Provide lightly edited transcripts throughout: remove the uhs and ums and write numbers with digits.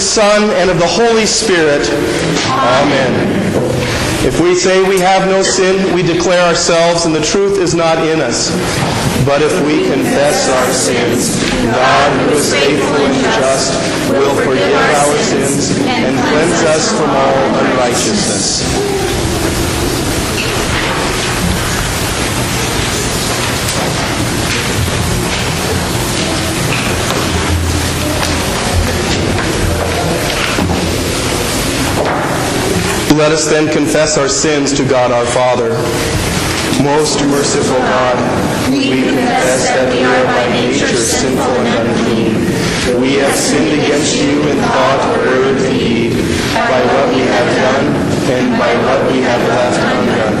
the Son, and of the Holy Spirit. Amen. If we say we have no sin, we declare ourselves, and the truth is not in us. But if we confess our sins, God, who is faithful and just, will forgive our sins and cleanse us from all unrighteousness. Let us then confess our sins to God our Father. Most merciful God, we confess that we are by nature sinful and unclean. We have sinned against you in thought, word, and deed, by what we have done and by what we have left undone.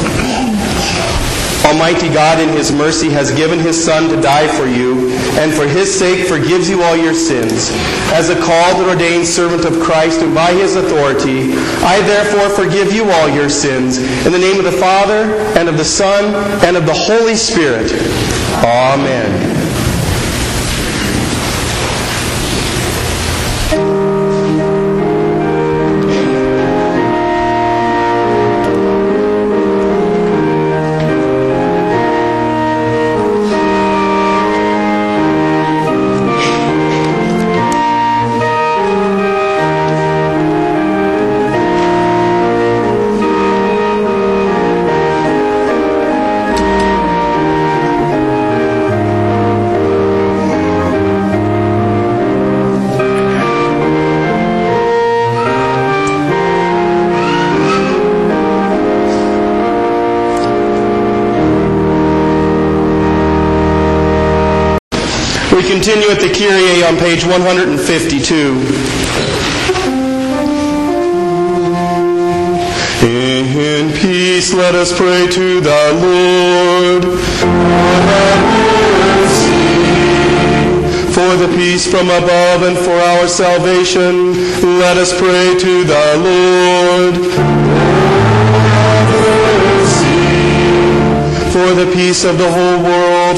Almighty God, in his mercy, has given his Son to die for you, and for his sake forgives you all your sins. As a called and ordained servant of Christ and by his authority, I therefore forgive you all your sins, in the name of the Father, and of the Son, and of the Holy Spirit. Amen. Continue at the Kyrie on page 152. In peace let us pray to the Lord. For the peace from above and for our salvation, let us pray to the Lord. For the peace of the whole world,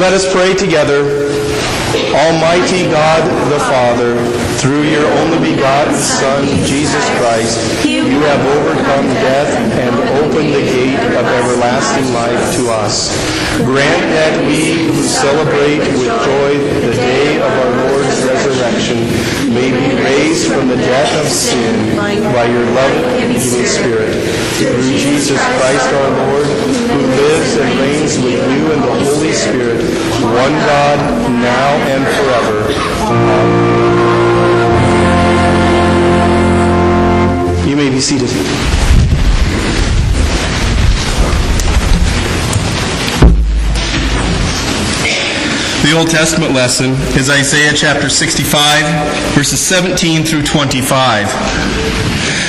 Let us pray together. Almighty God the Father, through your only begotten Son, Jesus Christ, you have overcome death and opened the gate of everlasting life to us. Grant that we who celebrate with joy the day of our Lord's resurrection may be raised from the death of sin by your loving Holy Spirit. Through Jesus Christ our Lord, who lives and reigns with you in the Holy Spirit, one God, now and forever. Amen. You may be seated. The Old Testament lesson is Isaiah chapter 65, verses 17 through 25.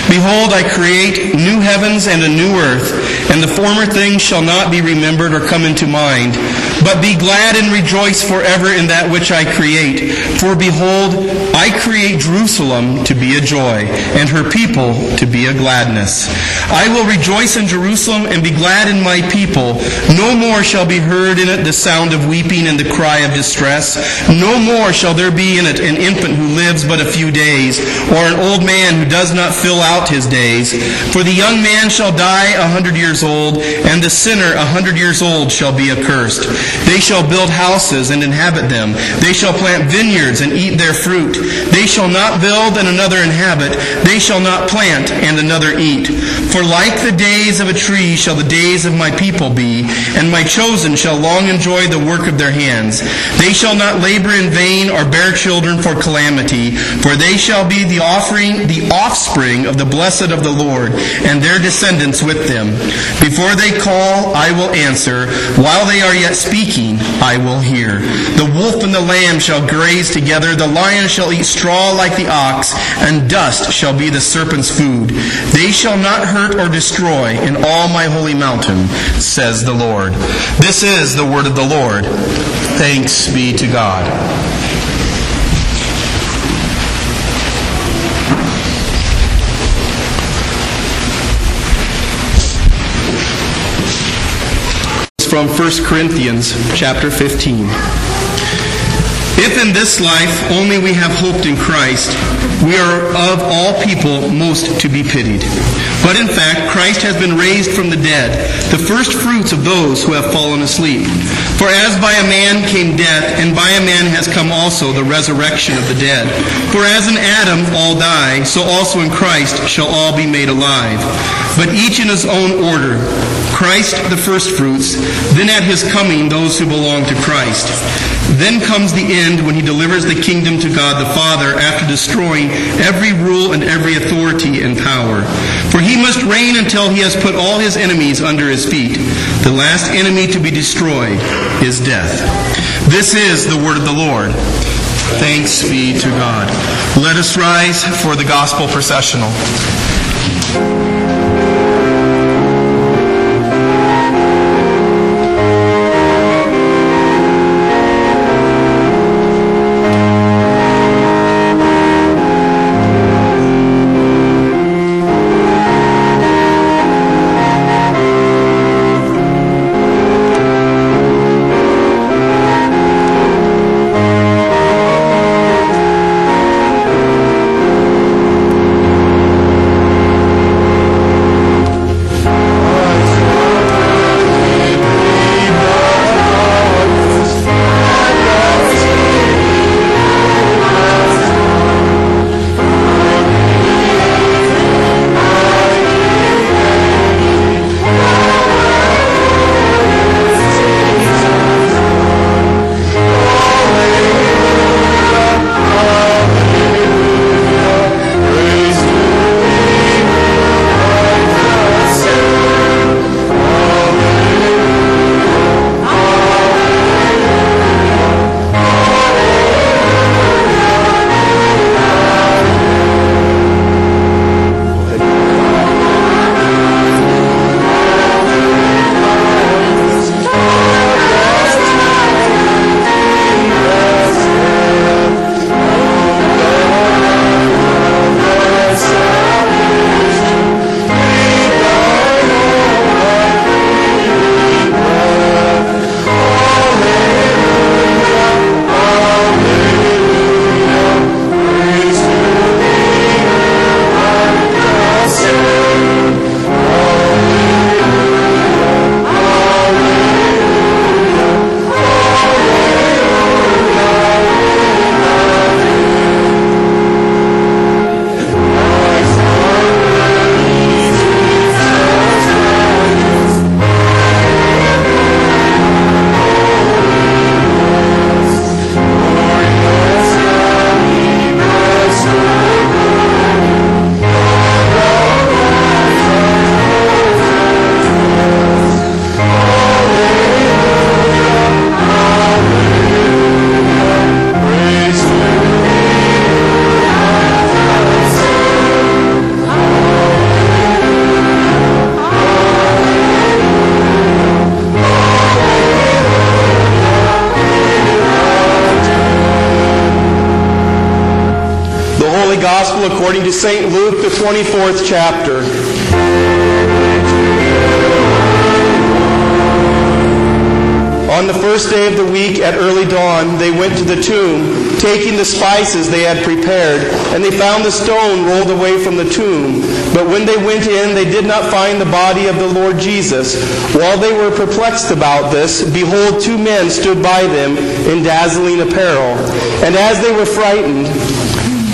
Behold, I create new heavens and a new earth, and the former things shall not be remembered or come into mind. But be glad and rejoice forever in that which I create. For behold, I create Jerusalem to be a joy, and her people to be a gladness. I will rejoice in Jerusalem and be glad in my people. No more shall be heard in it the sound of weeping and the cry of distress. No more shall there be in it an infant who lives but a few days, or an old man who does not fill out his days. For the young man shall die 100 years old, and the sinner 100 years old shall be accursed. They shall build houses and inhabit them. They shall plant vineyards and eat their fruit. They shall not build and another inhabit. They shall not plant and another eat. For like the days of a tree shall the days of my people be, and my chosen shall long enjoy the work of their hands. They shall not labor in vain or bear children for calamity, for they shall be the offspring of the blessed of the Lord, and their descendants with them. Before they call, I will answer. While they are yet speaking, I will hear. The wolf and the lamb shall graze together. The lion shall eat straw like the ox, and dust shall be the serpent's food. They shall not hurt or destroy in all my holy mountain, says the Lord. This is the word of the Lord. Thanks be to God. From 1 Corinthians chapter 15. If in this life only we have hoped in Christ, we are of all people most to be pitied. But in fact, Christ has been raised from the dead, the first fruits of those who have fallen asleep. For as by a man came death, and by a man has come also the resurrection of the dead. For as in Adam all die, so also in Christ shall all be made alive. But each in his own order. Christ the firstfruits, then at his coming those who belong to Christ. Then comes the end when he delivers the kingdom to God the Father after destroying every rule and every authority and power. For he must reign until he has put all his enemies under his feet. The last enemy to be destroyed is death. This is the word of the Lord. Thanks be to God. Let us rise for the gospel processional. Holy Gospel according to St. Luke, the 24th chapter. On the first day of the week at early dawn, they went to the tomb, taking the spices they had prepared, and they found the stone rolled away from the tomb. But when they went in, they did not find the body of the Lord Jesus. While they were perplexed about this, behold, two men stood by them in dazzling apparel. And as they were frightened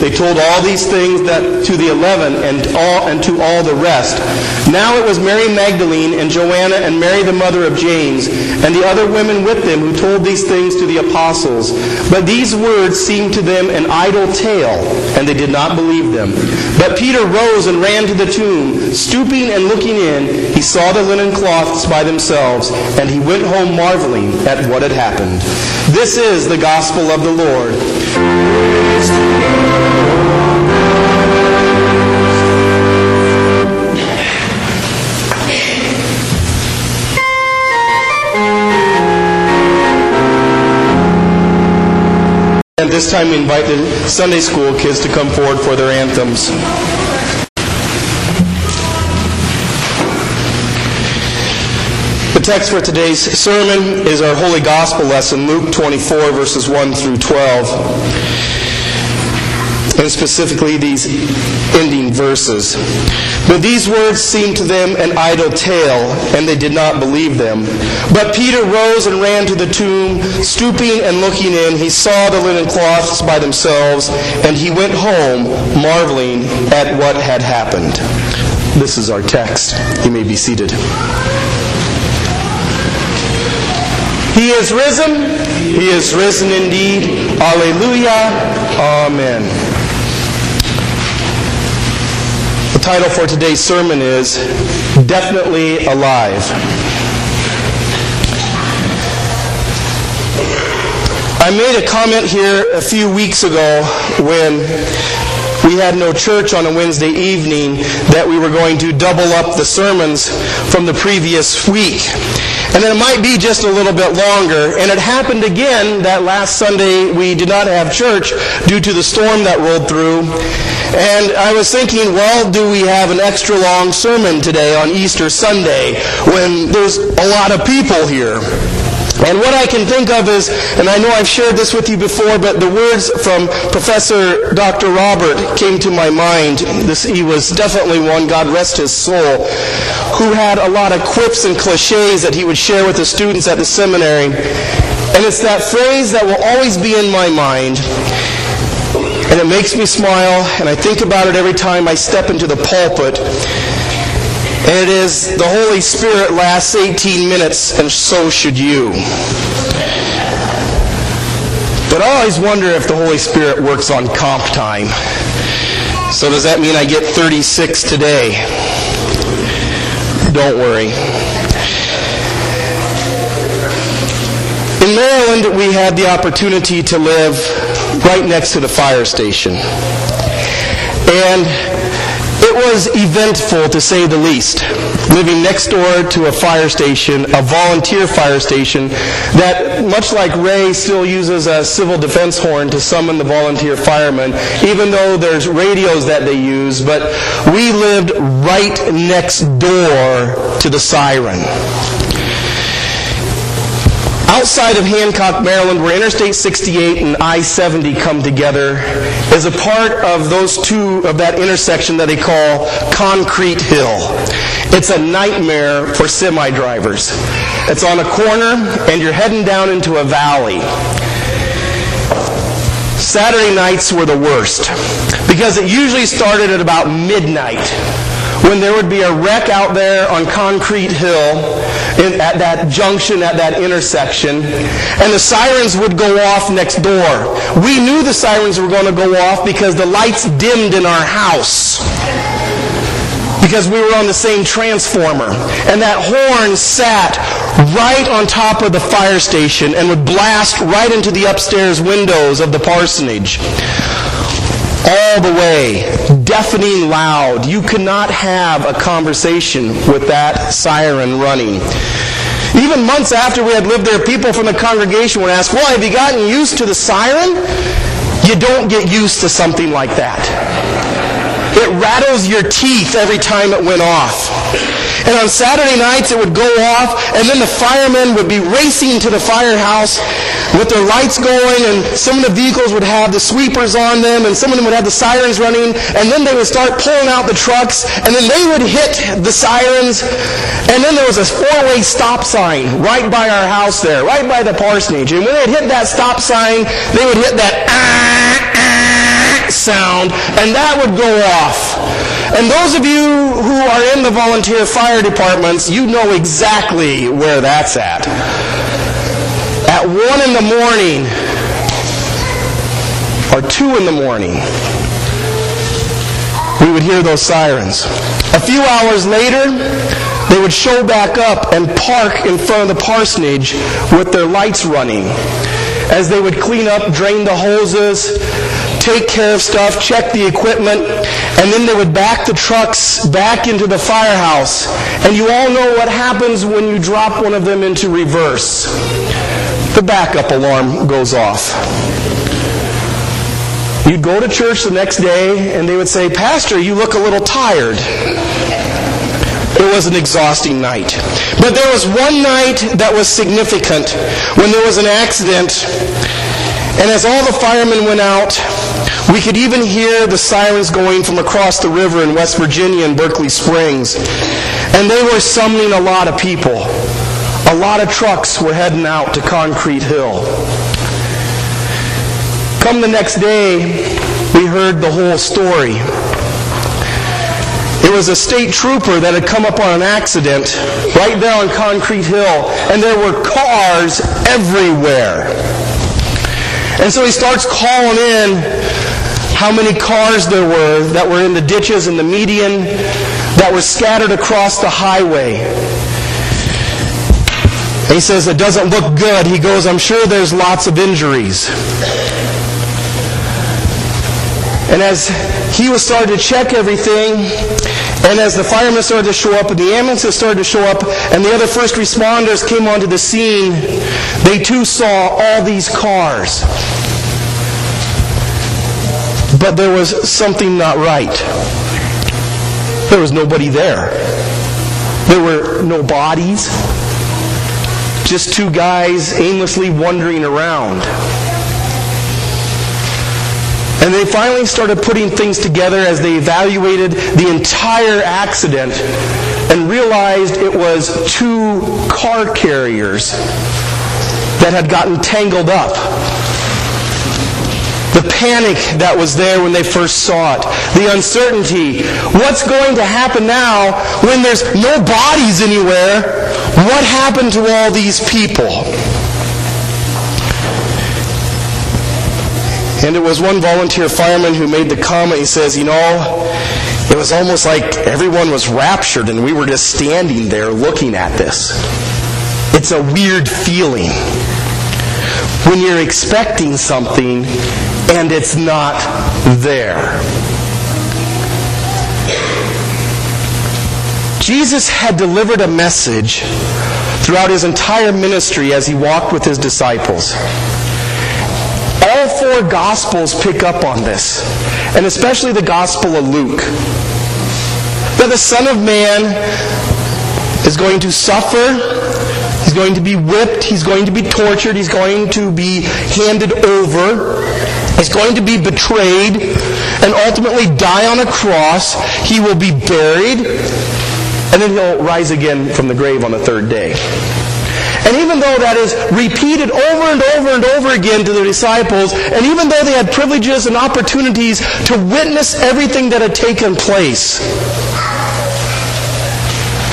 they told all these things to the 11 and to all the rest. Now it was Mary Magdalene and Joanna and Mary the mother of James and the other women with them who told these things to the apostles. But these words seemed to them an idle tale, and they did not believe them. But Peter rose and ran to the tomb. Stooping and looking in, he saw the linen cloths by themselves, and he went home marveling at what had happened. This is the gospel of the Lord. And this time we invite the Sunday school kids to come forward for their anthems. The text for today's sermon is our Holy Gospel lesson, Luke 24, verses 1 through 12. And specifically these ending verses. But these words seemed to them an idle tale, and they did not believe them. But Peter rose and ran to the tomb. Stooping and looking in, he saw the linen cloths by themselves, and he went home, marveling at what had happened. This is our text. You may be seated. He is risen. He is risen indeed. Alleluia. Amen. The title for today's sermon is Definitely Alive. I made a comment here a few weeks ago when we had no church on a Wednesday evening that we were going to double up the sermons from the previous week. And then it might be just a little bit longer. And it happened again that last Sunday we did not have church due to the storm that rolled through. And I was thinking, well, do we have an extra long sermon today on Easter Sunday when there's a lot of people here? And what I can think of is, and I know I've shared this with you before, but the words from Professor Dr. Robert came to my mind. He was definitely one, God rest his soul, who had a lot of quips and cliches that he would share with the students at the seminary. And it's that phrase that will always be in my mind. And it makes me smile, and I think about it every time I step into the pulpit. And it is, the Holy Spirit lasts 18 minutes, and so should you. But I always wonder if the Holy Spirit works on comp time. So does that mean I get 36 today? Don't worry. In Maryland, we had the opportunity to live right next to the fire station. And it was eventful, to say the least, living next door to a fire station, a volunteer fire station, that, much like Ray, still uses a civil defense horn to summon the volunteer firemen, even though there's radios that they use. But we lived right next door to the siren. Outside of Hancock, Maryland, where Interstate 68 and I-70 come together, is a part of those two, of that intersection that they call Concrete Hill. It's a nightmare for semi-drivers. It's on a corner, and you're heading down into a valley. Saturday nights were the worst, because it usually started at about midnight, when there would be a wreck out there on Concrete Hill, at that junction, at that intersection, and the sirens would go off next door. We knew the sirens were going to go off because the lights dimmed in our house. because we were on the same transformer. And that horn sat right on top of the fire station and would blast right into the upstairs windows of the parsonage. All the way, deafening loud. You could not have a conversation with that siren running. Even months after we had lived there, people from the congregation would ask, "Well, have you gotten used to the siren?" You don't get used to something like that. It rattles your teeth every time it went off. And on Saturday nights, it would go off, and then the firemen would be racing to the firehouse with their lights going, and some of the vehicles would have the sweepers on them, and some of them would have the sirens running, and then they would start pulling out the trucks, and then they would hit the sirens, and then there was a four-way stop sign right by our house there, right by the parsonage, and when they hit that stop sign, they would hit that sound, and that would go off. And those of you who are in the volunteer fire departments, you know exactly where that's at. At 1 a.m. or 2 a.m, we would hear those sirens. A few hours later, they would show back up and park in front of the parsonage with their lights running, as they would clean up, drain the hoses, take care of stuff, check the equipment, and then they would back the trucks back into the firehouse. And you all know what happens when you drop one of them into reverse. The backup alarm goes off. You'd go to church the next day, and they would say, "Pastor, you look a little tired." It was an exhausting night. But there was one night that was significant, when there was an accident, and as all the firemen went out, we could even hear the sirens going from across the river in West Virginia and Berkeley Springs. And they were summoning a lot of people. A lot of trucks were heading out to Concrete Hill. Come the next day, we heard the whole story. It was a state trooper that had come up on an accident right there on Concrete Hill, and there were cars everywhere. And so he starts calling in how many cars there were that were in the ditches and the median that were scattered across the highway. And he says, "It doesn't look good." He goes, "I'm sure there's lots of injuries." And as he was starting to check everything, and as the firemen started to show up, and the ambulances started to show up, and the other first responders came onto the scene, they too saw all these cars. But there was something not right. There was nobody there. There were no bodies. Just two guys aimlessly wandering around. And they finally started putting things together as they evaluated the entire accident and realized it was 2 car carriers that had gotten tangled up. The panic that was there when they first saw it. The uncertainty. What's going to happen now when there's no bodies anywhere? What happened to all these people? And it was one volunteer fireman who made the comment. He says, "It was almost like everyone was raptured and we were just standing there looking at this. It's a weird feeling when you're expecting something and it's not there." Jesus had delivered a message throughout his entire ministry as he walked with his disciples. All 4 Gospels pick up on this, and especially the Gospel of Luke. That the Son of Man is going to suffer. He's going to be whipped. He's going to be tortured. He's going to be handed over. He's going to be betrayed and ultimately die on a cross. He will be buried. And then he'll rise again from the grave on the 3rd day. And even though that is repeated over and over and over again to the disciples, and even though they had privileges and opportunities to witness everything that had taken place,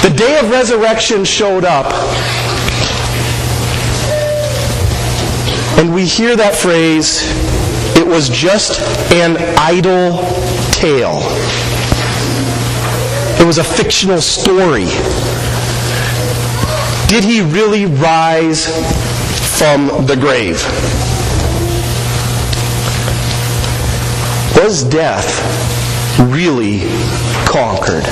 the day of resurrection showed up. And we hear that phrase, "It was just an idle tale." It was a fictional story. Did he really rise from the grave? Was death really conquered?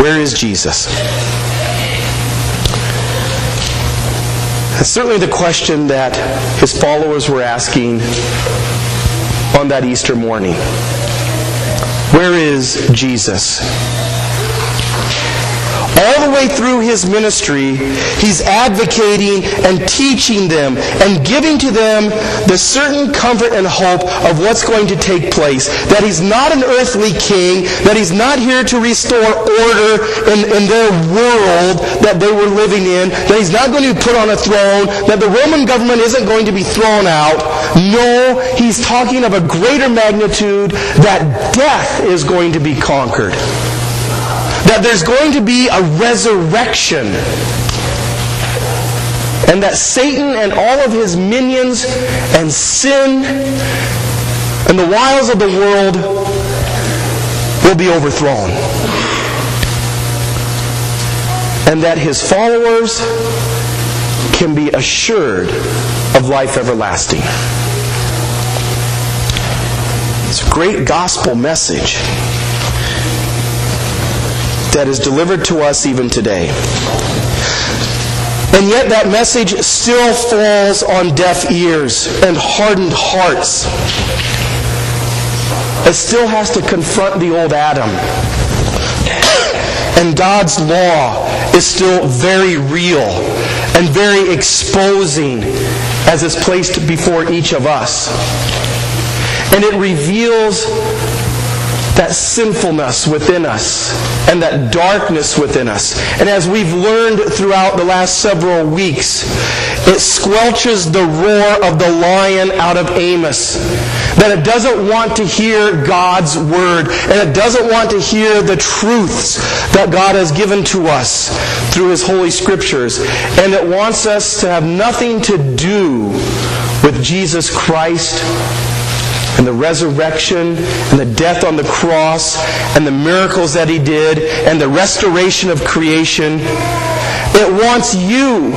Where is Jesus? It's certainly the question that his followers were asking on that Easter morning. Where is Jesus? All the way through his ministry, he's advocating and teaching them and giving to them the certain comfort and hope of what's going to take place. That he's not an earthly king, that he's not here to restore order in their world that they were living in, that he's not going to be put on a throne, that the Roman government isn't going to be thrown out. No, he's talking of a greater magnitude, that death is going to be conquered. That there's going to be a resurrection. And that Satan and all of his minions and sin and the wiles of the world will be overthrown. And that his followers can be assured of life everlasting. It's a great gospel message that is delivered to us even today. And yet that message still falls on deaf ears and hardened hearts. It still has to confront the old Adam. And God's law is still very real and very exposing as it's placed before each of us. And it reveals that sinfulness within us and that darkness within us. And as we've learned throughout the last several weeks, it squelches the roar of the lion out of Amos. That it doesn't want to hear God's word. And it doesn't want to hear the truths that God has given to us through His Holy Scriptures. And it wants us to have nothing to do with Jesus Christ and the resurrection, and the death on the cross, and the miracles that He did, and the restoration of creation. It wants you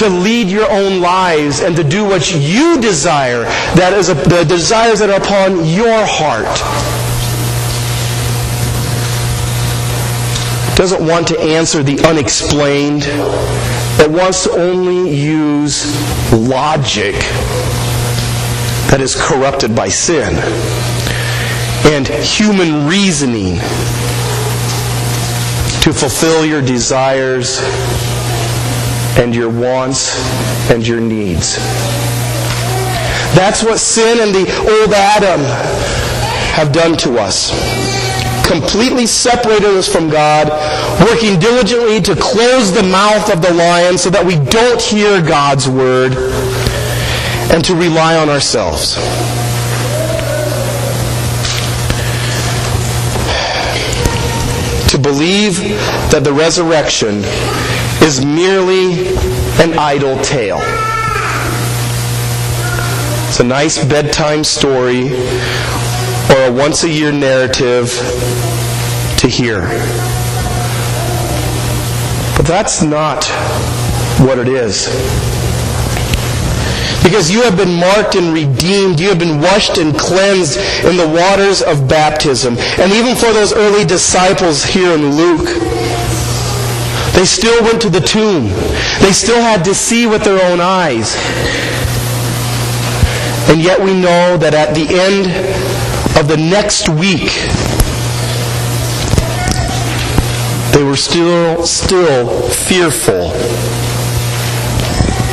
to lead your own lives and to do what you desire, that is the desires that are upon your heart. It doesn't want to answer the unexplained. It wants to only use logic that is corrupted by sin and human reasoning to fulfill your desires and your wants and your needs. That's what sin and the old Adam have done to us. Completely separated us from God, working diligently to close the mouth of the lion so that we don't hear God's word, and to rely on ourselves. To believe that the resurrection is merely an idle tale. It's a nice bedtime story or a once-a-year narrative to hear. But that's not what it is. Because you have been marked and redeemed. You have been washed and cleansed in the waters of baptism. And even for those early disciples here in Luke, they still went to the tomb. They still had to see with their own eyes. And yet we know that at the end of the next week, they were still fearful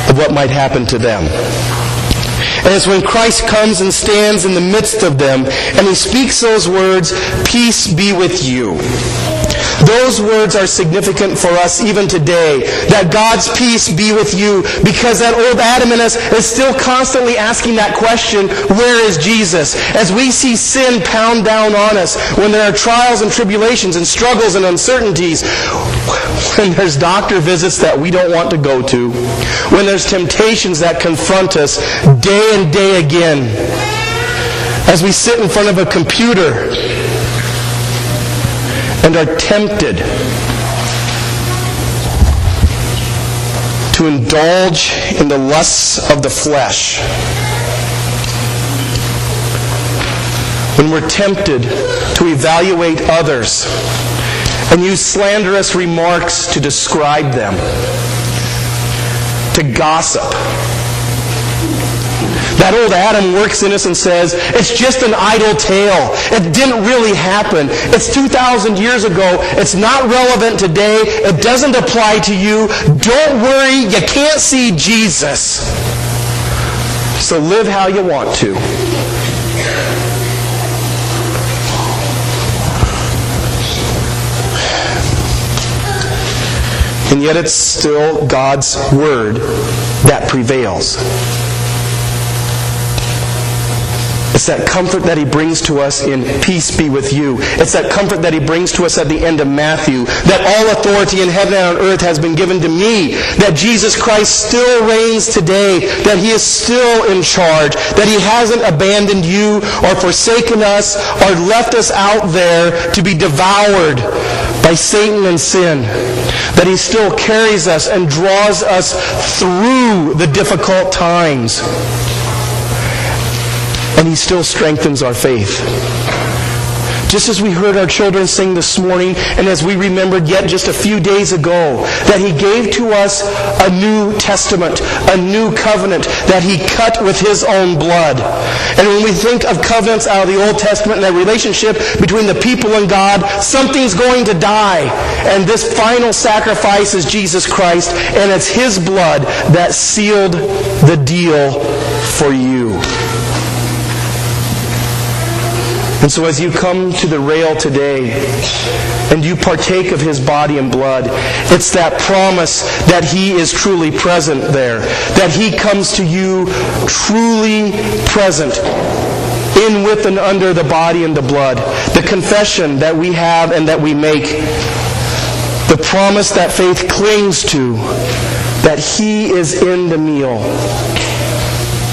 of what might happen to them. And it's when Christ comes and stands in the midst of them, and He speaks those words, "Peace be with you." Those words are significant for us even today, that God's peace be with you, because that old Adam in us is still constantly asking that question, where is Jesus? As we see sin pound down on us, when there are trials and tribulations and struggles and uncertainties, when there's doctor visits that we don't want to go to, when there's temptations that confront us day and day again, as we sit in front of a computer and are tempted to indulge in the lusts of the flesh, when we're tempted to evaluate others and use slanderous remarks to describe them, to gossip. That old Adam works in us and says, it's just an idle tale. It didn't really happen. It's 2,000 years ago. It's not relevant today. It doesn't apply to you. Don't worry, you can't see Jesus. So live how you want to. And yet it's still God's Word that prevails. It's that comfort that He brings to us in peace be with you. It's that comfort that He brings to us at the end of Matthew. That all authority in heaven and on earth has been given to me. That Jesus Christ still reigns today. That He is still in charge. That He hasn't abandoned you or forsaken us or left us out there to be devoured by Satan and sin. That He still carries us and draws us through the difficult times. And He still strengthens our faith. Just as we heard our children sing this morning, and as we remembered yet just a few days ago, that He gave to us a new testament, a new covenant that He cut with His own blood. And when we think of covenants out of the Old Testament and that relationship between the people and God, something's going to die. And this final sacrifice is Jesus Christ, and it's His blood that sealed the deal for you. And so as you come to the rail today and you partake of His body and blood, it's that promise that He is truly present there. That He comes to you truly present, in, with, and under the body and the blood. The confession that we have and that we make. The promise that faith clings to, that He is in the meal.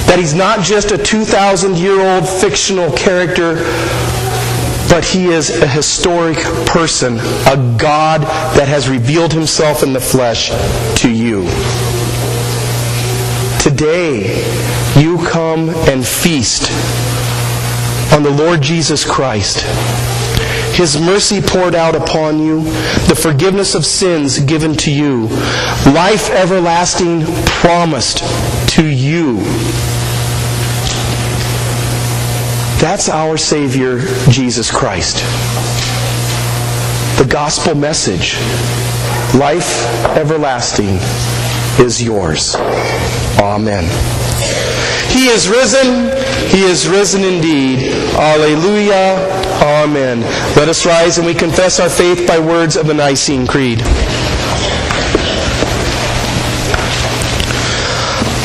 That He's not just a 2,000-year-old fictional character, but He is a historic person, a God that has revealed Himself in the flesh to you. Today, you come and feast on the Lord Jesus Christ. His mercy poured out upon you, the forgiveness of sins given to you, life everlasting promised to you. That's our Savior, Jesus Christ. The gospel message, life everlasting, is yours. Amen. He is risen. He is risen indeed. Alleluia. Amen. Let us rise and we confess our faith by words of the Nicene Creed.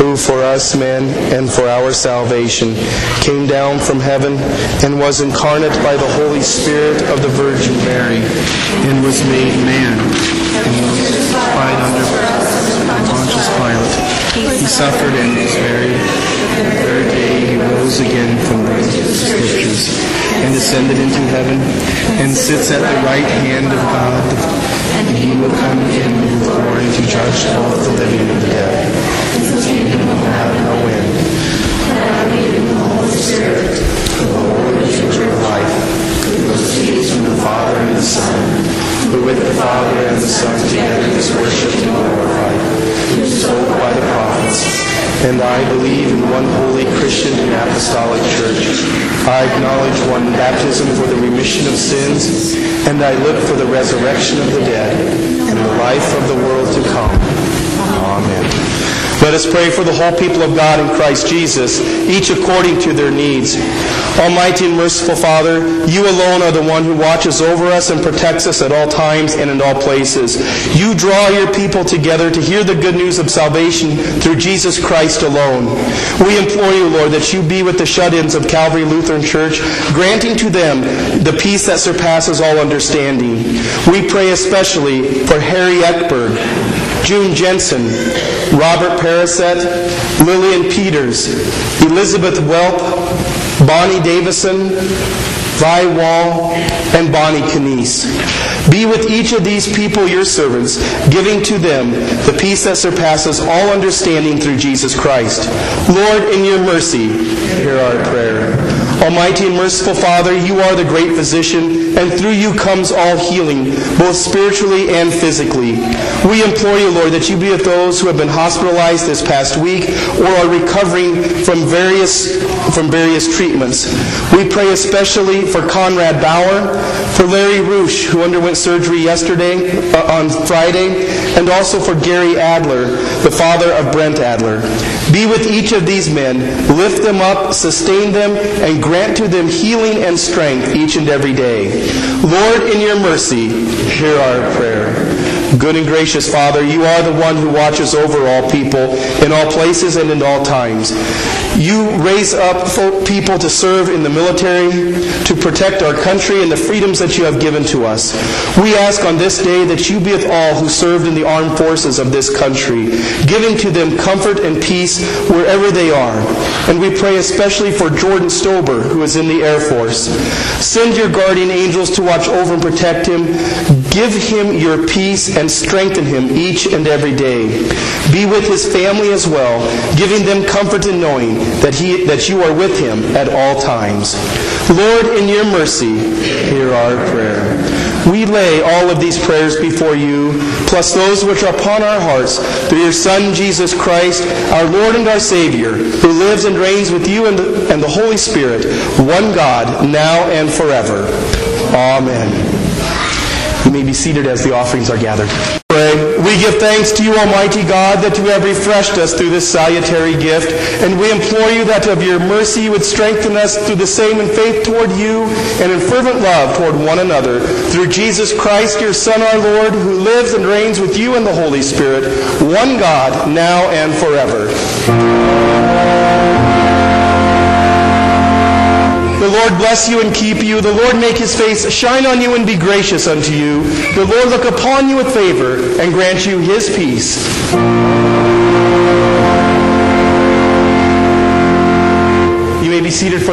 who for us men and for our salvation came down from heaven and was incarnate by the Holy Spirit of the Virgin Mary, and was made man, and was crucified under Pontius Pilate. He suffered and was buried. On the third day He rose again from the scriptures, and ascended into heaven, and sits at the right hand of God, and He will come in with glory to judge both the living and the dead. His kingdom will have no end. The Holy Spirit, the Lord is the true life. Who proceeds from the Father and the Son, who with the Father and the Son together is worshipped and glorified, who spoke by the prophets. And I believe in one holy Christian and apostolic church. I acknowledge one baptism for the remission of sins, and I look for the resurrection of the dead and the life of the world to come. Amen. Let us pray for the whole people of God in Christ Jesus, each according to their needs. Almighty and merciful Father, you alone are the one who watches over us and protects us at all times and in all places. You draw your people together to hear the good news of salvation through Jesus Christ alone. We implore you, Lord, that you be with the shut-ins of Calvary Lutheran Church, granting to them the peace that surpasses all understanding. We pray especially for Harry Eckberg, June Jensen, Robert Paraset, Lillian Peters, Elizabeth Welp, Bonnie Davison, Vi Wall, and Bonnie Knees. Be with each of these people, your servants, giving to them the peace that surpasses all understanding through Jesus Christ. Lord, in your mercy, hear our prayer. Almighty and merciful Father, you are the great physician, and through you comes all healing, both spiritually and physically. We implore you, Lord, that you be with those who have been hospitalized this past week or are recovering from various treatments. We pray especially for Conrad Bauer, for Larry Roosh, who underwent surgery on Friday, and also for Gary Adler, the father of Brent Adler. Be with each of these men, lift them up, sustain them, and grant to them healing and strength each and every day. Lord, in your mercy, hear our prayer. Good and gracious Father, you are the one who watches over all people in all places and in all times. You raise up people to serve in the military, to protect our country and the freedoms that you have given to us. We ask on this day that you be with all who served in the armed forces of this country, giving to them comfort and peace wherever they are. And we pray especially for Jordan Stober, who is in the Air Force. Send your guardian angels to watch over and protect him. Give him your peace and strengthen him each and every day. Be with his family as well, giving them comfort in knowing that you are with him at all times. Lord, in your mercy, hear our prayer. We lay all of these prayers before you, plus those which are upon our hearts, through your Son, Jesus Christ, our Lord and our Savior, who lives and reigns with you and the Holy Spirit, one God, now and forever. Amen. You may be seated as the offerings are gathered. We give thanks to you, Almighty God, that you have refreshed us through this salutary gift, and we implore you that of your mercy you would strengthen us through the same in faith toward you and in fervent love toward one another, through Jesus Christ, your Son, our Lord, who lives and reigns with you in the Holy Spirit, one God, now and forever. The Lord bless you and keep you. The Lord make his face shine on you and be gracious unto you. The Lord look upon you with favor and grant you his peace. You may be seated for